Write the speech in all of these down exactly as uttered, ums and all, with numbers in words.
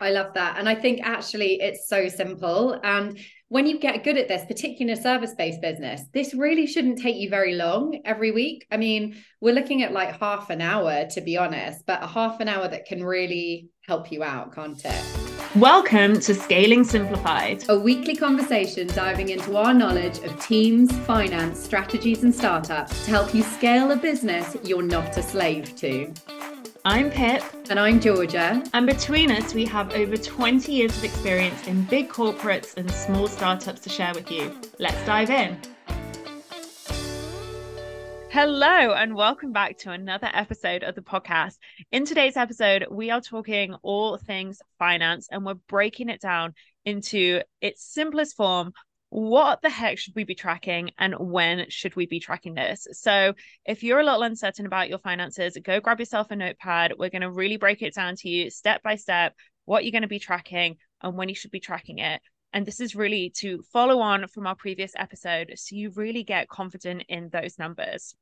I love that. And I think actually it's so simple. And when you get good at this, particular service-based business, this really shouldn't take you very long every week. I mean, we're looking at like half an hour, to be honest, but a half an hour that can really help you out, can't it? Welcome to Scaling Simplified, a weekly conversation diving into our knowledge of teams, finance, strategies, and startups to help you scale a business you're not a slave to. I'm Pip. And I'm Georgia. And between us, we have over twenty years of experience in big corporates and small startups to share with you. Let's dive in. Hello, and welcome back to another episode of the podcast. In today's episode, we are talking all things finance, and we're breaking it down into its simplest form. What the heck should we be tracking, and when should we be tracking this? So if you're a little uncertain about your finances, go grab yourself a notepad. We're going to really break it down to you step by step, what you're going to be tracking and when you should be tracking it. And this is really to follow on from our previous episode, so you really get confident in those numbers.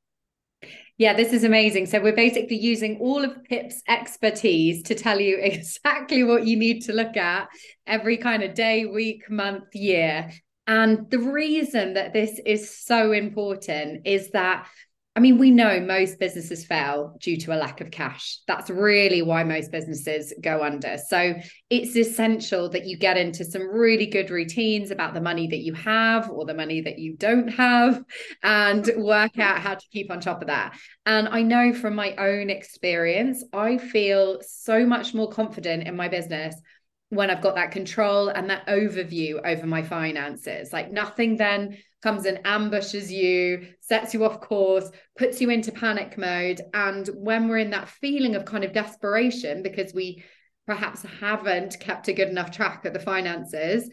Yeah, this is amazing. So we're basically using all of Pip's expertise to tell you exactly what you need to look at every kind of day, week, month, year. And the reason that this is so important is that, I mean, we know most businesses fail due to a lack of cash. That's really why most businesses go under. So it's essential that you get into some really good routines about the money that you have or the money that you don't have, and work out how to keep on top of that. And I know from my own experience, I feel so much more confident in my business when I've got that control and that overview over my finances. Like, nothing then comes and ambushes you, sets you off course, puts you into panic mode. And when we're in that feeling of kind of desperation because we perhaps haven't kept a good enough track of the finances,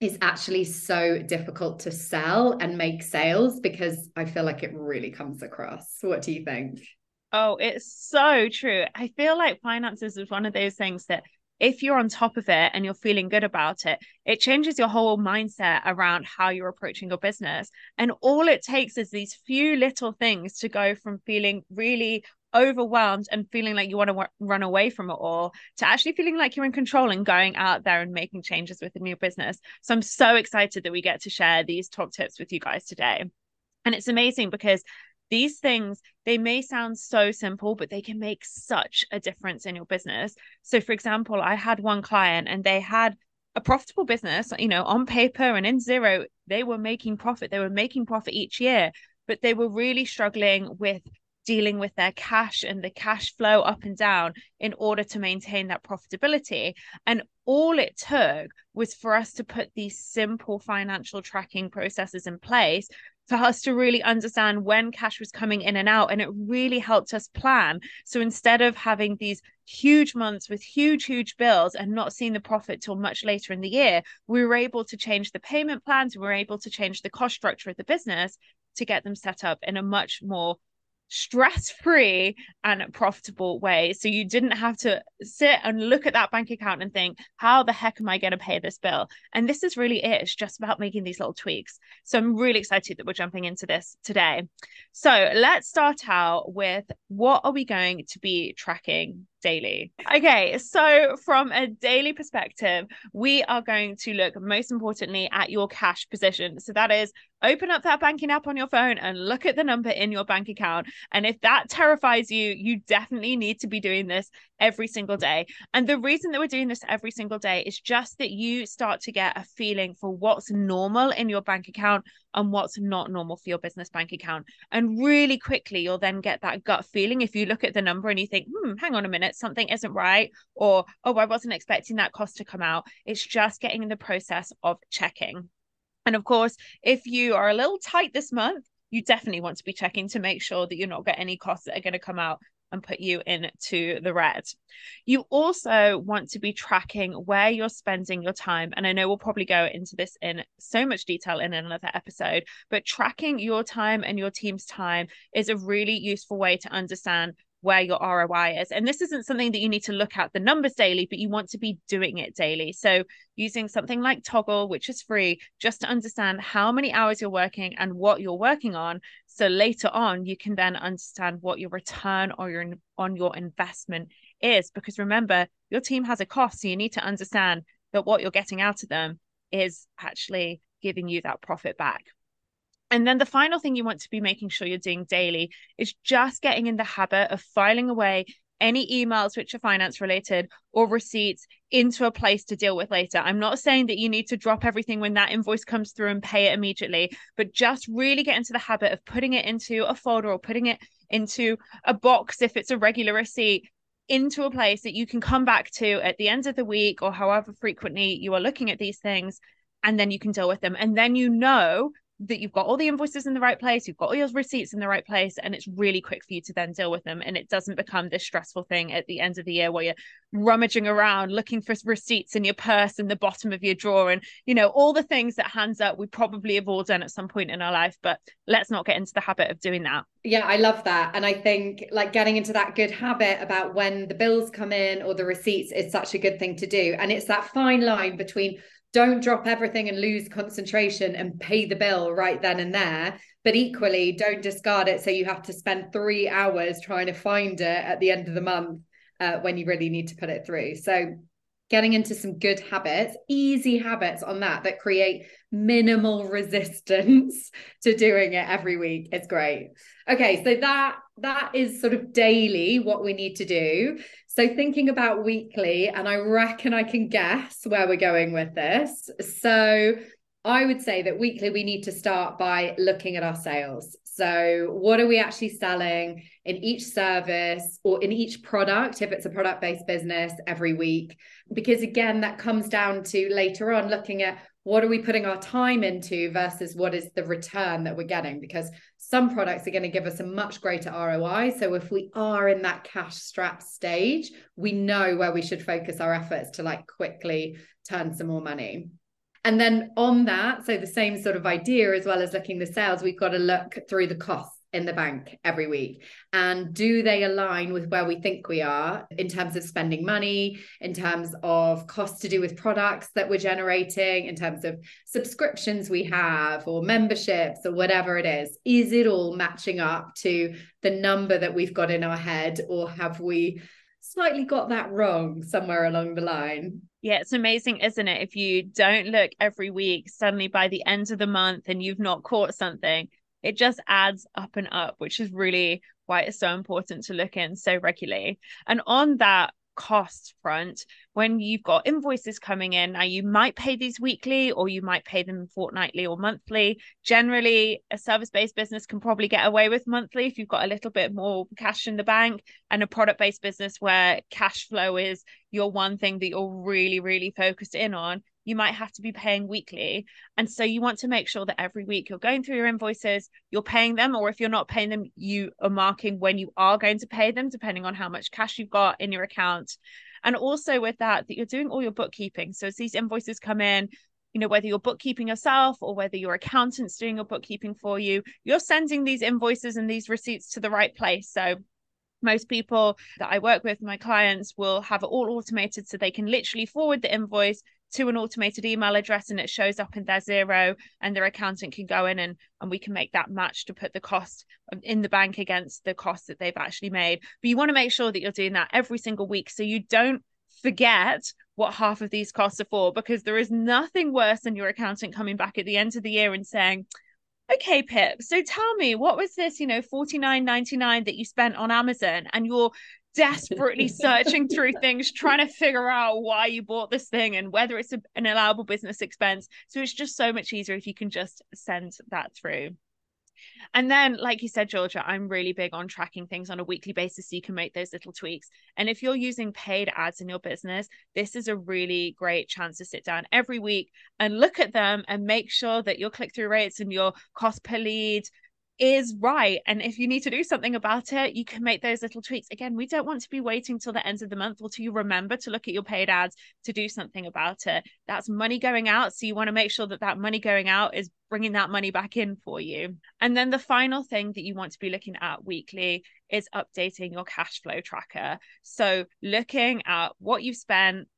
it's actually so difficult to sell and make sales, because I feel like it really comes across. What do you think? Oh, it's so true. I feel like finances is one of those things that if you're on top of it and you're feeling good about it, it changes your whole mindset around how you're approaching your business. And all it takes is these few little things to go from feeling really overwhelmed and feeling like you want to w- run away from it all to actually feeling like you're in control and going out there and making changes within your business. So I'm so excited that we get to share these top tips with you guys today. And it's amazing because these things, they may sound so simple, but they can make such a difference in your business. So for example, I had one client and they had a profitable business, you know, on paper and in Xero, they were making profit. They were making profit each year, but they were really struggling with dealing with their cash and the cash flow up and down in order to maintain that profitability. And all it took was for us to put these simple financial tracking processes in place for us to really understand when cash was coming in and out. And it really helped us plan. So instead of having these huge months with huge, huge bills and not seeing the profit till much later in the year, we were able to change the payment plans. We were able to change the cost structure of the business to get them set up in a much more stress-free and profitable way. So you didn't have to sit and look at that bank account and think, how the heck am I going to pay this bill? And this is really it. It's just about making these little tweaks. So I'm really excited that we're jumping into this today. So let's start out with, what are we going to be tracking daily? Okay, so from a daily perspective, we are going to look most importantly at your cash position. So that is, open up that banking app on your phone and look at the number in your bank account. And if that terrifies you, you definitely need to be doing this every single day. And the reason that we're doing this every single day is just that you start to get a feeling for what's normal in your bank account and what's not normal for your business bank account. And really quickly, you'll then get that gut feeling. If you look at the number and you think, hmm, hang on a minute, something isn't right, or, oh, I wasn't expecting that cost to come out. It's just getting in the process of checking. And of course, if you are a little tight this month, you definitely want to be checking to make sure that you're not getting any costs that are going to come out and put you into the red. You also want to be tracking where you're spending your time. And I know we'll probably go into this in so much detail in another episode, but tracking your time and your team's time is a really useful way to understand where your R O I is. And this isn't something that you need to look at the numbers daily, but you want to be doing it daily. So using something like Toggl, which is free, just to understand how many hours you're working and what you're working on. So later on, you can then understand what your return or your on your investment is, because remember, your team has a cost, so you need to understand that what you're getting out of them is actually giving you that profit back. And then the final thing you want to be making sure you're doing daily is just getting in the habit of filing away any emails which are finance related or receipts into a place to deal with later. I'm not saying that you need to drop everything when that invoice comes through and pay it immediately, but just really get into the habit of putting it into a folder or putting it into a box if it's a regular receipt, into a place that you can come back to at the end of the week or however frequently you are looking at these things, and then you can deal with them. And then you know that you've got all the invoices in the right place, you've got all your receipts in the right place, and it's really quick for you to then deal with them. And it doesn't become this stressful thing at the end of the year where you're rummaging around looking for receipts in your purse and the bottom of your drawer and, you know, all the things that hands up we probably have all done at some point in our life. But let's not get into the habit of doing that. Yeah, I love that. And I think like getting into that good habit about when the bills come in or the receipts is such a good thing to do. And it's that fine line between don't drop everything and lose concentration and pay the bill right then and there. But equally, don't discard it so you have to spend three hours trying to find it at the end of the month uh, when you really need to put it through. So getting into some good habits, easy habits on that, that create minimal resistance to doing it every week. It's great. Okay, so that that is sort of daily what we need to do. So thinking about weekly, and I reckon I can guess where we're going with this. So I would say that weekly, we need to start by looking at our sales. So what are we actually selling in each service or in each product, if it's a product-based business, every week? Because again, that comes down to later on looking at what are we putting our time into versus what is the return that we're getting? Because some products are going to give us a much greater R O I. So if we are in that cash strapped stage, we know where we should focus our efforts to like quickly turn some more money. And then on that, so the same sort of idea, as well as looking the sales, we've got to look through the costs in the bank every week. And do they align with where we think we are in terms of spending money, in terms of costs to do with products that we're generating, in terms of subscriptions we have or memberships or whatever it is? Is it all matching up to the number that we've got in our head, or have we slightly got that wrong somewhere along the line? Yeah, it's amazing, isn't it? If you don't look every week, suddenly by the end of the month and you've not caught something, it just adds up and up, which is really why it's so important to look in so regularly. And on that cost front, when you've got invoices coming in, now you might pay these weekly or you might pay them fortnightly or monthly. Generally, a service-based business can probably get away with monthly if you've got a little bit more cash in the bank, and a product-based business where cash flow is your one thing that you're really, really focused in on, you might have to be paying weekly. And so you want to make sure that every week you're going through your invoices, you're paying them, or if you're not paying them, you are marking when you are going to pay them, depending on how much cash you've got in your account. And also with that, that you're doing all your bookkeeping. So as these invoices come in, you know, whether you're bookkeeping yourself or whether your accountant's doing your bookkeeping for you, you're sending these invoices and these receipts to the right place. So most people that I work with, my clients, will have it all automated, so they can literally forward the invoice to an automated email address and it shows up in their Xero, and their accountant can go in and, and we can make that match to put the cost in the bank against the cost that they've actually made. But you want to make sure that you're doing that every single week so you don't forget what half of these costs are for, because there is nothing worse than your accountant coming back at the end of the year and saying, okay, Pip, so tell me, what was this, you know, forty-nine ninety-nine that you spent on Amazon? And you're desperately searching through things, trying to figure out why you bought this thing and whether it's a, an allowable business expense. So it's just so much easier if you can just send that through. And then, like you said, Georgia, I'm really big on tracking things on a weekly basis so you can make those little tweaks. And if you're using paid ads in your business, this is a really great chance to sit down every week and look at them and make sure that your click-through rates and your cost per lead is right. And if you need to do something about it, you can make those little tweaks. Again, we don't want to be waiting till the end of the month or till you remember to look at your paid ads to do something about it. That's money going out. So you want to make sure that that money going out is bringing that money back in for you. And then the final thing that you want to be looking at weekly is updating your cash flow tracker. So looking at what you've spent,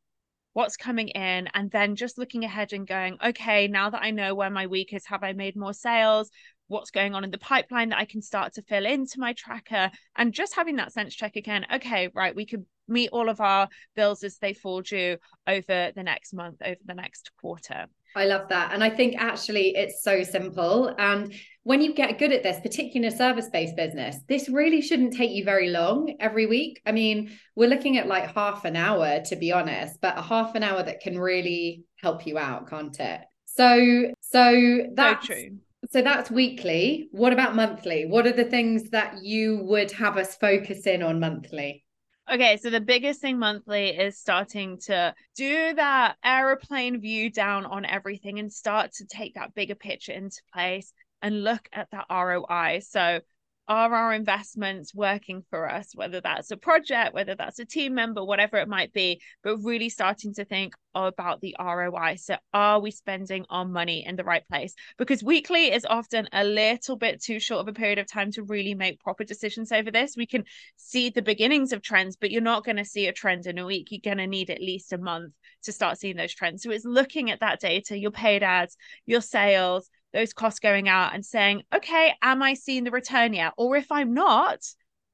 what's coming in, and then just looking ahead and going, okay, now that I know where my week is, have I made more sales? What's going on in the pipeline that I can start to fill into my tracker? And just having that sense check again, okay, right, we could meet all of our bills as they fall due over the next month, over the next quarter. I love that. And I think actually it's so simple. And when you get good at this, particular service-based business, this really shouldn't take you very long every week. I mean, we're looking at like half an hour, to be honest, but a half an hour that can really help you out, can't it? So, so that's, so true. So that's weekly. What about monthly? What are the things that you would have us focus in on monthly? Okay, so the biggest thing monthly is starting to do that airplane view down on everything and start to take that bigger picture into place and look at that R O I. So are our investments working for us, whether that's a project, whether that's a team member, whatever it might be, but really starting to think about the R O I. So are we spending our money in the right place? Because weekly is often a little bit too short of a period of time to really make proper decisions over this. We can see the beginnings of trends, but you're not going to see a trend in a week. You're going to need at least a month to start seeing those trends. So it's looking at that data, your paid ads, your sales, those costs going out, and saying, okay, am I seeing the return yet? Or if I'm not,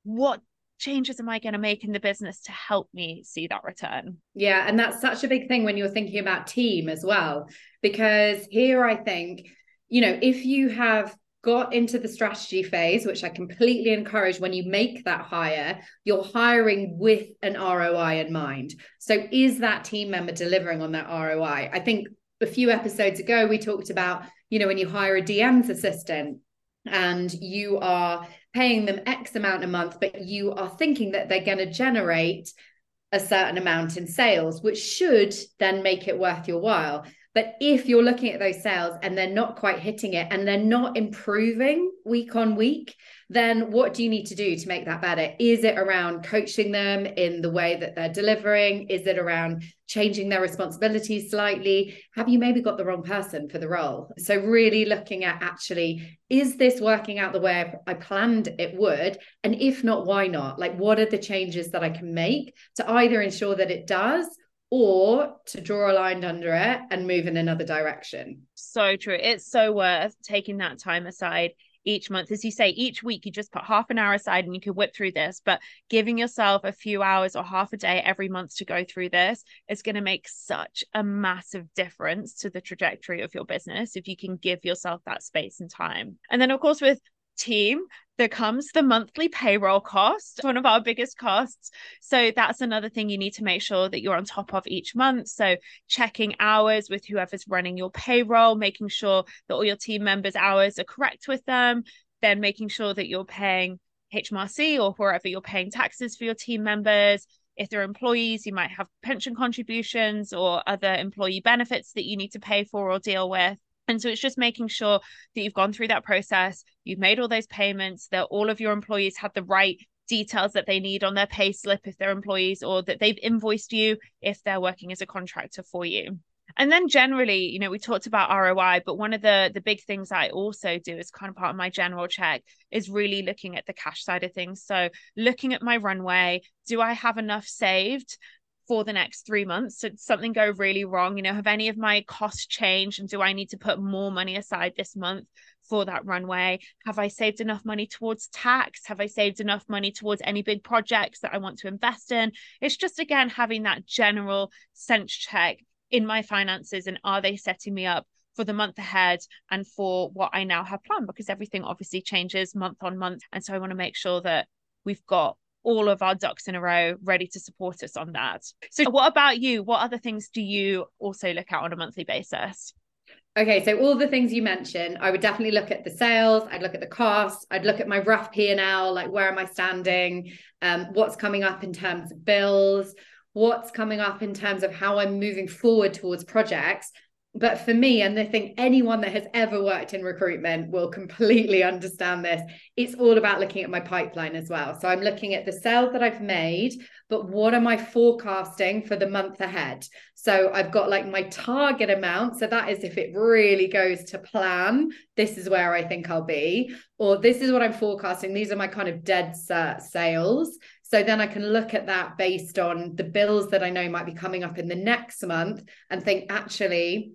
what changes am I going to make in the business to help me see that return? Yeah. And that's such a big thing when you're thinking about team as well, because here I think, you know, if you have got into the strategy phase, which I completely encourage, when you make that hire, you're hiring with an R O I in mind. So is that team member delivering on that R O I? I think a few episodes ago, we talked about, you know, when you hire a D M's assistant and you are paying them X amount a month, but you are thinking that they're going to generate a certain amount in sales, which should then make it worth your while. But if you're looking at those sales and they're not quite hitting it and they're not improving week on week, then what do you need to do to make that better? Is it around coaching them in the way that they're delivering? Is it around changing their responsibilities slightly? Have you maybe got the wrong person for the role? So really looking at actually, is this working out the way I planned it would? And if not, why not? Like, what are the changes that I can make to either ensure that it does, or to draw a line under it and move in another direction? So true. It's so worth taking that time aside each month. As you say, each week, you just put half an hour aside and you can whip through this, but giving yourself a few hours or half a day every month to go through this is going to make such a massive difference to the trajectory of your business if you can give yourself that space and time. And then, of course, with team, there comes the monthly payroll cost, one of our biggest costs. So that's another thing you need to make sure that you're on top of each month. So checking hours with whoever's running your payroll, making sure that all your team members' hours are correct with them, then making sure that you're paying H M R C or wherever you're paying taxes for your team members. If they're employees, you might have pension contributions or other employee benefits that you need to pay for or deal with. And so it's just making sure that you've gone through that process, you've made all those payments, that all of your employees have the right details that they need on their pay slip if they're employees, or that they've invoiced you if they're working as a contractor for you. And then generally, you know, we talked about R O I, but one of the, the big things I also do as kind of part of my general check is really looking at the cash side of things. So looking at my runway, do I have enough saved for the next three months? Did something go really wrong? You know, have any of my costs changed? And do I need to put more money aside this month for that runway? Have I saved enough money towards tax? Have I saved enough money towards any big projects that I want to invest in? It's just, again, having that general sense check in my finances, and are they setting me up for the month ahead and for what I now have planned? Because everything obviously changes month on month. And so I want to make sure that we've got all of our ducks in a row ready to support us on that. So what about you? What other things do you also look at on a monthly basis? Okay, so all the things you mentioned, I would definitely look at the sales, I'd look at the costs, I'd look at my rough P and L, like where am I standing, um, what's coming up in terms of bills, what's coming up in terms of how I'm moving forward towards projects. But for me, and I think anyone that has ever worked in recruitment will completely understand this, it's all about looking at my pipeline as well. So I'm looking at the sales that I've made, but what am I forecasting for the month ahead? So I've got like my target amount. So that is if it really goes to plan, this is where I think I'll be, or this is what I'm forecasting. These are my kind of dead cert sales. So then I can look at that based on the bills that I know might be coming up in the next month and think, actually,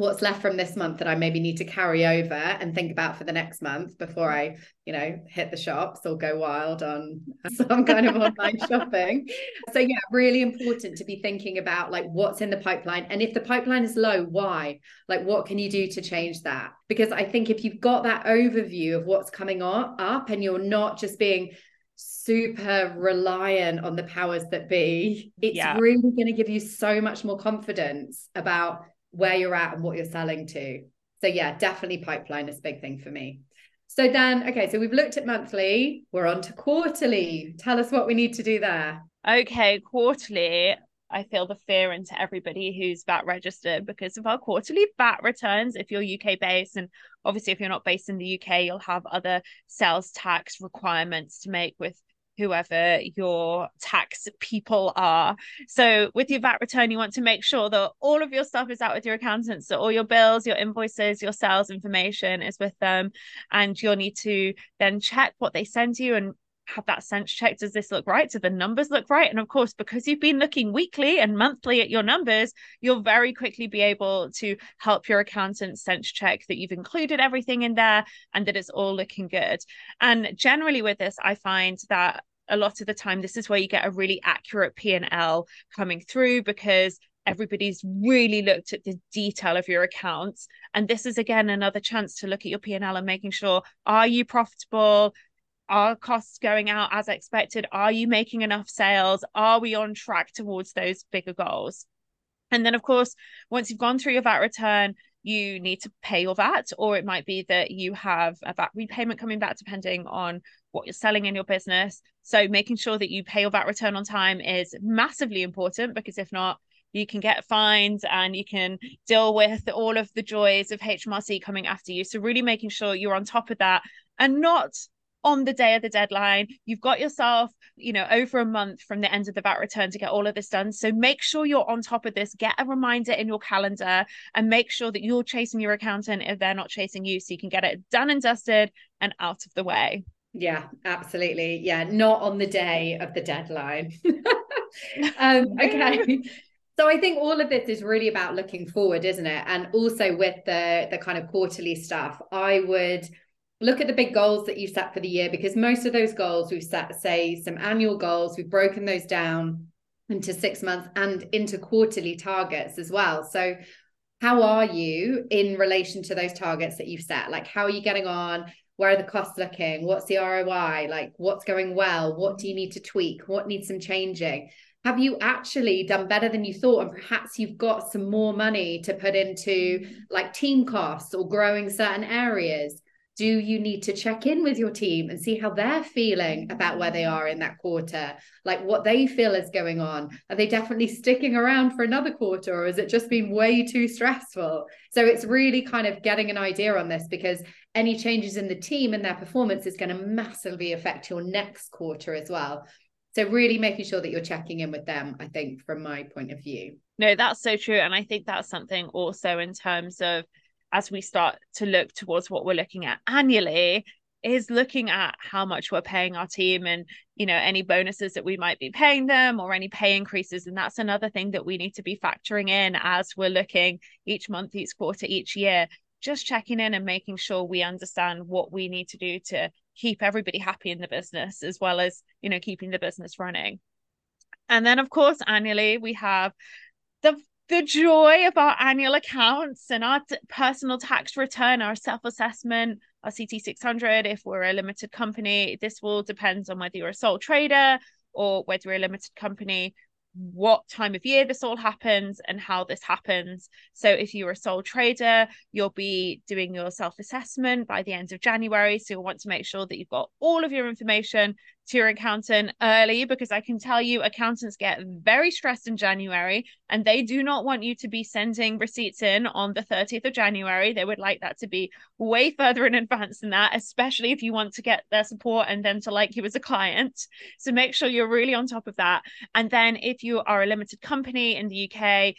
what's left from this month that I maybe need to carry over and think about for the next month before I, you know, hit the shops or go wild on some kind of online shopping. So yeah, really important to be thinking about like what's in the pipeline. And if the pipeline is low, why? Like what can you do to change that? Because I think if you've got that overview of what's coming on, up and you're not just being super reliant on the powers that be, it's yeah. really going to give you so much more confidence about where you're at and what you're selling to. So yeah, definitely pipeline is a big thing for me. So then, okay, so we've looked at monthly, we're on to quarterly. Tell us what we need to do there. Okay, quarterly, I feel the fear into everybody who's V A T registered because of our quarterly V A T returns. If you're U K based, and obviously if you're not based in the U K, you'll have other sales tax requirements to make with whoever your tax people are. So with your V A T return, you want to make sure that all of your stuff is out with your accountants. So all your bills, your invoices, your sales information is with them. And you'll need to then check what they send you and have that sense checked. Does this look right? Do the numbers look right? And of course, because you've been looking weekly and monthly at your numbers, you'll very quickly be able to help your accountant sense check that you've included everything in there and that it's all looking good. And generally with this, I find that a lot of the time, this is where you get a really accurate P and L coming through because everybody's really looked at the detail of your accounts. And this is, again, another chance to look at your P and L and making sure, are you profitable? Are costs going out as expected? Are you making enough sales? Are we on track towards those bigger goals? And then, of course, once you've gone through your V A T return, you need to pay your V A T, or it might be that you have a V A T repayment coming back depending on what you're selling in your business. So making sure that you pay your V A T return on time is massively important because if not, you can get fined and you can deal with all of the joys of H M R C coming after you. So really making sure you're on top of that and not on the day of the deadline. You've got yourself, you know, over a month from the end of the V A T return to get all of this done. So make sure you're on top of this, get a reminder in your calendar and make sure that you're chasing your accountant if they're not chasing you so you can get it done and dusted and out of the way. Yeah, absolutely. Yeah, not on the day of the deadline. um, okay. So I think all of this is really about looking forward, isn't it? And also with the, the kind of quarterly stuff, I would look at the big goals that you've set for the year, because most of those goals we've set, say, some annual goals, we've broken those down into six months and into quarterly targets as well. So how are you in relation to those targets that you've set? Like, how are you getting on? Where are the costs looking? What's the R O I? Like, what's going well? What do you need to tweak? What needs some changing? Have you actually done better than you thought? And perhaps you've got some more money to put into like team costs or growing certain areas. Do you need to check in with your team and see how they're feeling about where they are in that quarter? Like what they feel is going on? Are they definitely sticking around for another quarter or has it just been way too stressful? So it's really kind of getting an idea on this because any changes in the team and their performance is going to massively affect your next quarter as well. So really making sure that you're checking in with them, I think, from my point of view. No, that's so true. And I think that's something also in terms of as we start to look towards what we're looking at annually, is looking at how much we're paying our team and, you know, any bonuses that we might be paying them or any pay increases. And that's another thing that we need to be factoring in as we're looking each month, each quarter, each year, just checking in and making sure we understand what we need to do to keep everybody happy in the business, as well as, you know, keeping the business running. And then, of course, annually, we have the The joy of our annual accounts and our t- personal tax return, our self-assessment, our C T six hundred. If we're a limited company, this will depend on whether you're a sole trader or whether you're a limited company, what time of year this all happens and how this happens. So if you're a sole trader, you'll be doing your self-assessment by the end of January. So you'll want to make sure that you've got all of your information to your accountant early, because I can tell you accountants get very stressed in January and they do not want you to be sending receipts in on the thirtieth of January. They would like that to be way further in advance than that, especially if you want to get their support and them to like you as a client. So make sure you're really on top of that. And then if you are a limited company in the U K,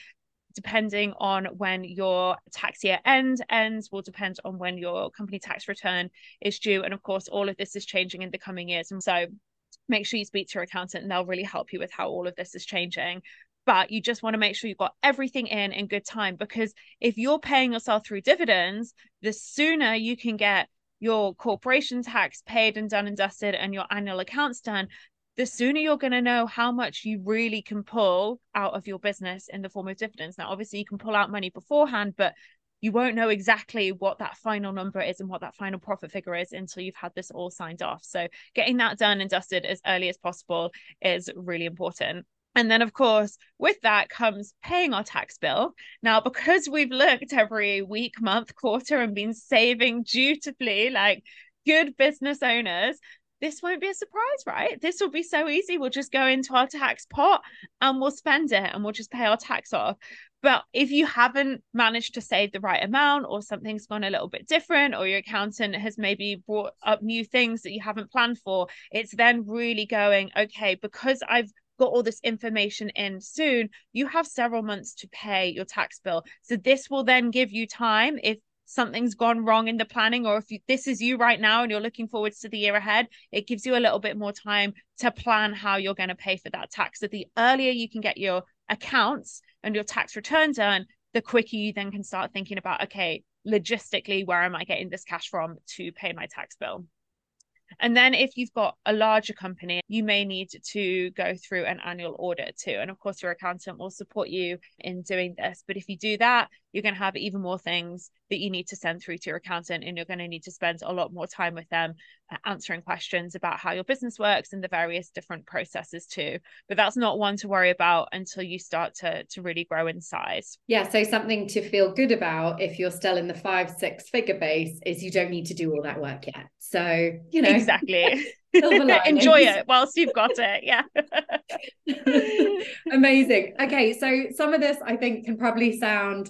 depending on when your tax year end ends will depend on when your company tax return is due. And of course, all of this is changing in the coming years. And so make sure you speak to your accountant and they'll really help you with how all of this is changing. but you just want to make sure you've got everything in in good time, because if you're paying yourself through dividends, the sooner you can get your corporation tax paid and done and dusted and your annual accounts done, the sooner you're going to know how much you really can pull out of your business in the form of dividends. Now, obviously, you can pull out money beforehand, but you won't know exactly what that final number is and what that final profit figure is until you've had this all signed off. So getting that done and dusted as early as possible is really important. And then, of course, with that comes paying our tax bill. Now, because we've looked every week, month, quarter, and been saving dutifully like good business owners, this won't be a surprise, right? This will be so easy. We'll just go into our tax pot and we'll spend it and we'll just pay our tax off. But if you haven't managed to save the right amount, or something's gone a little bit different, or your accountant has maybe brought up new things that you haven't planned for, it's then really going, okay, because I've got all this information in soon, you have several months to pay your tax bill. So this will then give you time, if something's gone wrong in the planning, or if you, this is you right now and you're looking forwards to the year ahead, it gives you a little bit more time to plan how you're going to pay for that tax. So the earlier you can get your accounts and your tax return done, the quicker you then can start thinking about, okay, logistically, where am I getting this cash from to pay my tax bill? And then if you've got a larger company, you may need to go through an annual audit too. And of course, your accountant will support you in doing this. But if you do that, you're going to have even more things that you need to send through to your accountant. And you're going to need to spend a lot more time with them uh, answering questions about how your business works and the various different processes too. But that's not one to worry about until you start to, to really grow in size. Yeah. So something to feel good about if you're still in the five, six figure base is you don't need to do all that work yet. So, you know. Exactly. Enjoy it whilst you've got it. Yeah. Amazing. Okay. So some of this I think can probably sound,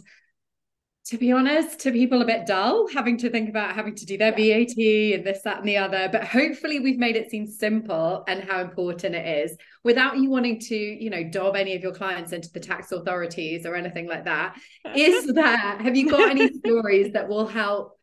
to be honest, to people a bit dull, having to think about having to do their yeah. V A T and this, that, and the other. But hopefully we've made it seem simple and how important it is without you wanting to, you know, dob any of your clients into the tax authorities or anything like that. Is that, have you got any stories that will help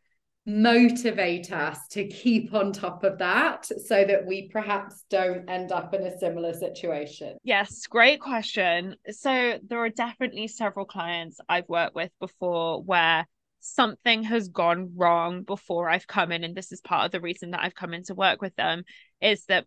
motivate us to keep on top of that so that we perhaps don't end up in a similar situation? Yes, great question. So there are definitely several clients I've worked with before where something has gone wrong before I've come in. And this is part of the reason that I've come in to work with them, is that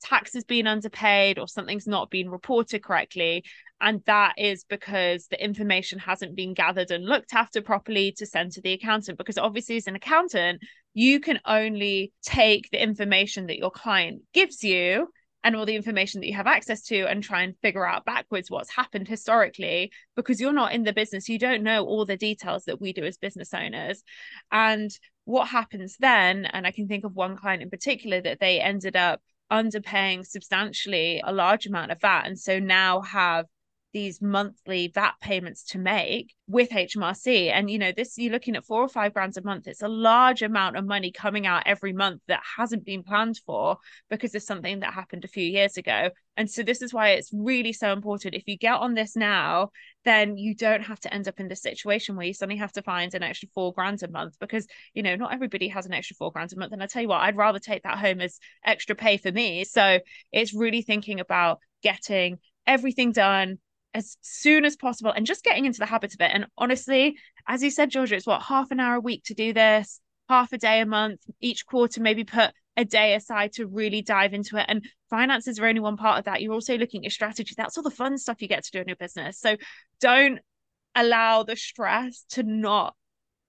tax has been underpaid or something's not been reported correctly. And that is because the information hasn't been gathered and looked after properly to send to the accountant. Because obviously, as an accountant, you can only take the information that your client gives you and all the information that you have access to and try and figure out backwards what's happened historically, because you're not in the business. You don't know all the details that we do as business owners. And what happens then, and I can think of one client in particular that they ended up underpaying substantially a large amount of V A T, and so now have these monthly V A T payments to make with H M R C. And, you know, this, you're looking at four or five grand a month. It's a large amount of money coming out every month that hasn't been planned for because of something that happened a few years ago. And so this is why it's really so important. If you get on this now, then you don't have to end up in this situation where you suddenly have to find an extra four grand a month, because, you know, not everybody has an extra four grand a month. And I tell you what, I'd rather take that home as extra pay for me. So it's really thinking about getting everything done as soon as possible and just getting into the habit of it. And honestly, as you said, Georgia, it's what, half an hour a week to do this, half a day a month, each quarter, maybe put a day aside to really dive into it. And finances are only one part of that. You're also looking at strategy. That's all the fun stuff you get to do in your business. So don't allow the stress to not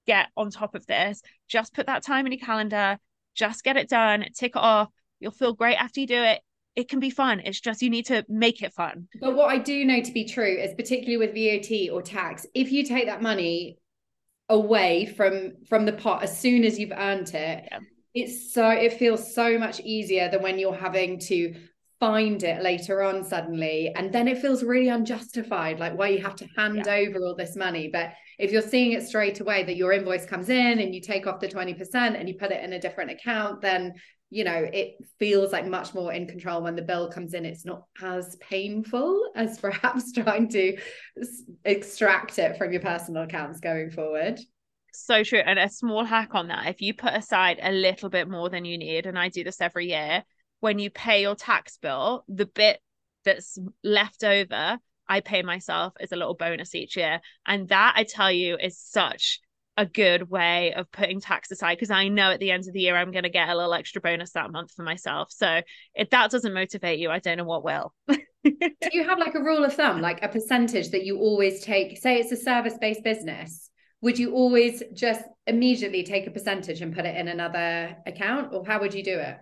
get on top of this. Just put that time in your calendar, just get it done, tick it off. You'll feel great after you do it. It can be fun. It's just you need to make it fun. But what I do know to be true is, particularly with V A T or tax, if you take that money away from from the pot as soon as you've earned it, yeah. it's so it feels so much easier than when you're having to find it later on suddenly. And then it feels really unjustified, like why you have to hand yeah. over all this money. But if you're seeing it straight away that your invoice comes in and you take off the twenty percent and you put it in a different account, then you know, it feels like much more in control. When the bill comes in, it's not as painful as perhaps trying to extract it from your personal accounts going forward. So true. And a small hack on that, if you put aside a little bit more than you need, and I do this every year, when you pay your tax bill, the bit that's left over, I pay myself as a little bonus each year. And that, I tell you, is such a good way of putting tax aside, because I know at the end of the year, I'm going to get a little extra bonus that month for myself. So if that doesn't motivate you, I don't know what will. Do you have like a rule of thumb, like a percentage that you always take? Say it's a service-based business. Would you always just immediately take a percentage and put it in another account, or how would you do it?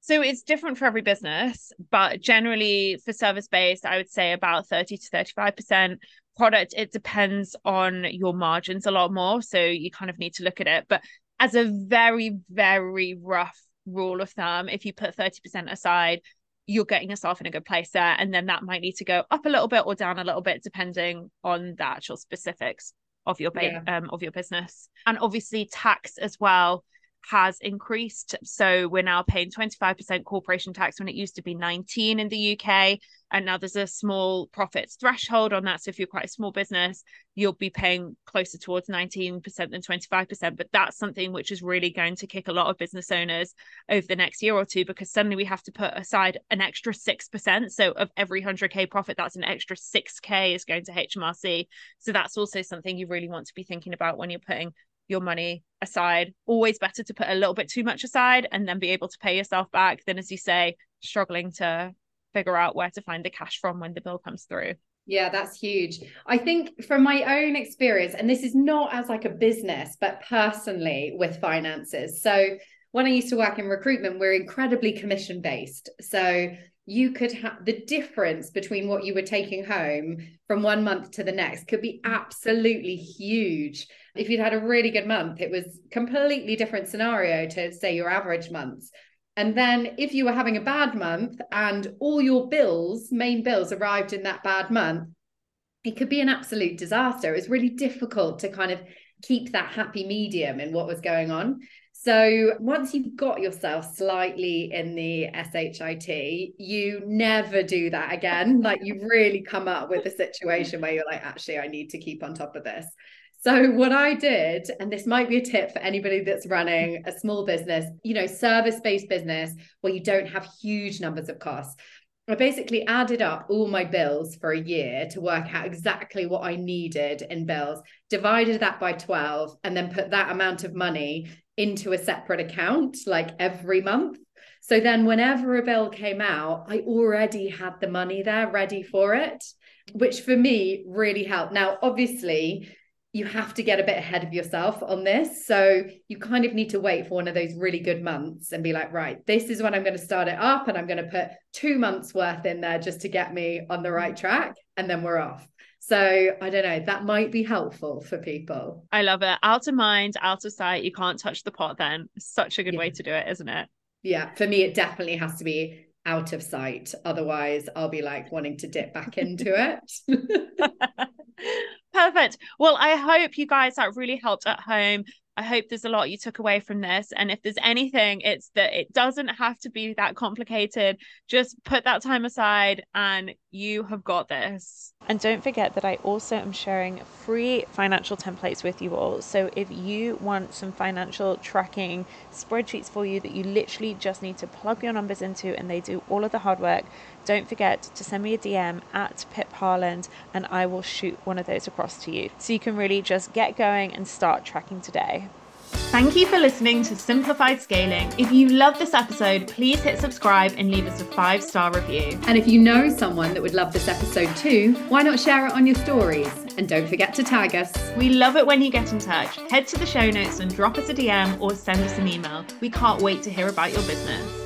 So it's different for every business, but generally for service-based, I would say about thirty to thirty-five percent. Product, it depends on your margins a lot more, so you kind of need to look at it. But as a very, very rough rule of thumb, if you put thirty percent aside, you're getting yourself in a good place there. And then that might need to go up a little bit or down a little bit, depending on the actual specifics of your, yeah. um, of your business. And obviously tax as well has increased. So we're now paying twenty-five percent corporation tax when it used to be nineteen in the U K. And now there's a small profits threshold on that. So if you're quite a small business, you'll be paying closer towards nineteen percent than twenty-five percent. But that's something which is really going to kick a lot of business owners over the next year or two, because suddenly we have to put aside an extra six percent. So of every one hundred K profit, that's an extra six K is going to H M R C. So that's also something you really want to be thinking about when you're putting your money aside. Always better to put a little bit too much aside and then be able to pay yourself back than, as you say, struggling to figure out where to find the cash from when the bill comes through. Yeah, that's huge. I think from my own experience, and this is not as like a business, but personally with finances. So when I used to work in recruitment, we're incredibly commission based. So you could have the difference between what you were taking home from one month to the next could be absolutely huge. If you'd had a really good month, it was completely different scenario to say your average months. And then if you were having a bad month and all your bills, main bills arrived in that bad month, it could be an absolute disaster. It was really difficult to kind of keep that happy medium in what was going on. So once you've got yourself slightly in the S H I T, you never do that again. Like you really come up with a situation where you're like, actually, I need to keep on top of this. So what I did, and this might be a tip for anybody that's running a small business, you know, service-based business where you don't have huge numbers of costs. I basically added up all my bills for a year to work out exactly what I needed in bills, divided that by twelve, and then put that amount of money into a separate account like every month. So then whenever a bill came out, I already had the money there ready for it, which for me really helped. Now, obviously, you have to get a bit ahead of yourself on this. So you kind of need to wait for one of those really good months and be like, right, this is when I'm going to start it up, and I'm going to put two months worth in there just to get me on the right track. And then we're off. So I don't know, that might be helpful for people. I love it. Out of mind, out of sight. You can't touch the pot then. Such a good yeah. way to do it, isn't it? Yeah. For me, it definitely has to be out of sight. Otherwise I'll be like wanting to dip back into it. Perfect. Well, I hope you guys that really helped at home. I hope there's a lot you took away from this. And if there's anything, it's that it doesn't have to be that complicated. Just put that time aside and you have got this. And don't forget that I also am sharing free financial templates with you all. So if you want some financial tracking spreadsheets for you that you literally just need to plug your numbers into and they do all of the hard work, don't forget to send me a D M at Pip Harland and I will shoot one of those across to you. So you can really just get going and start tracking today. Thank you for listening to Simplified Scaling. If you love this episode, please hit subscribe and leave us a five-star review. And if you know someone that would love this episode too, why not share it on your stories? And don't forget to tag us. We love it when you get in touch. Head to the show notes and drop us a D M or send us an email. We can't wait to hear about your business.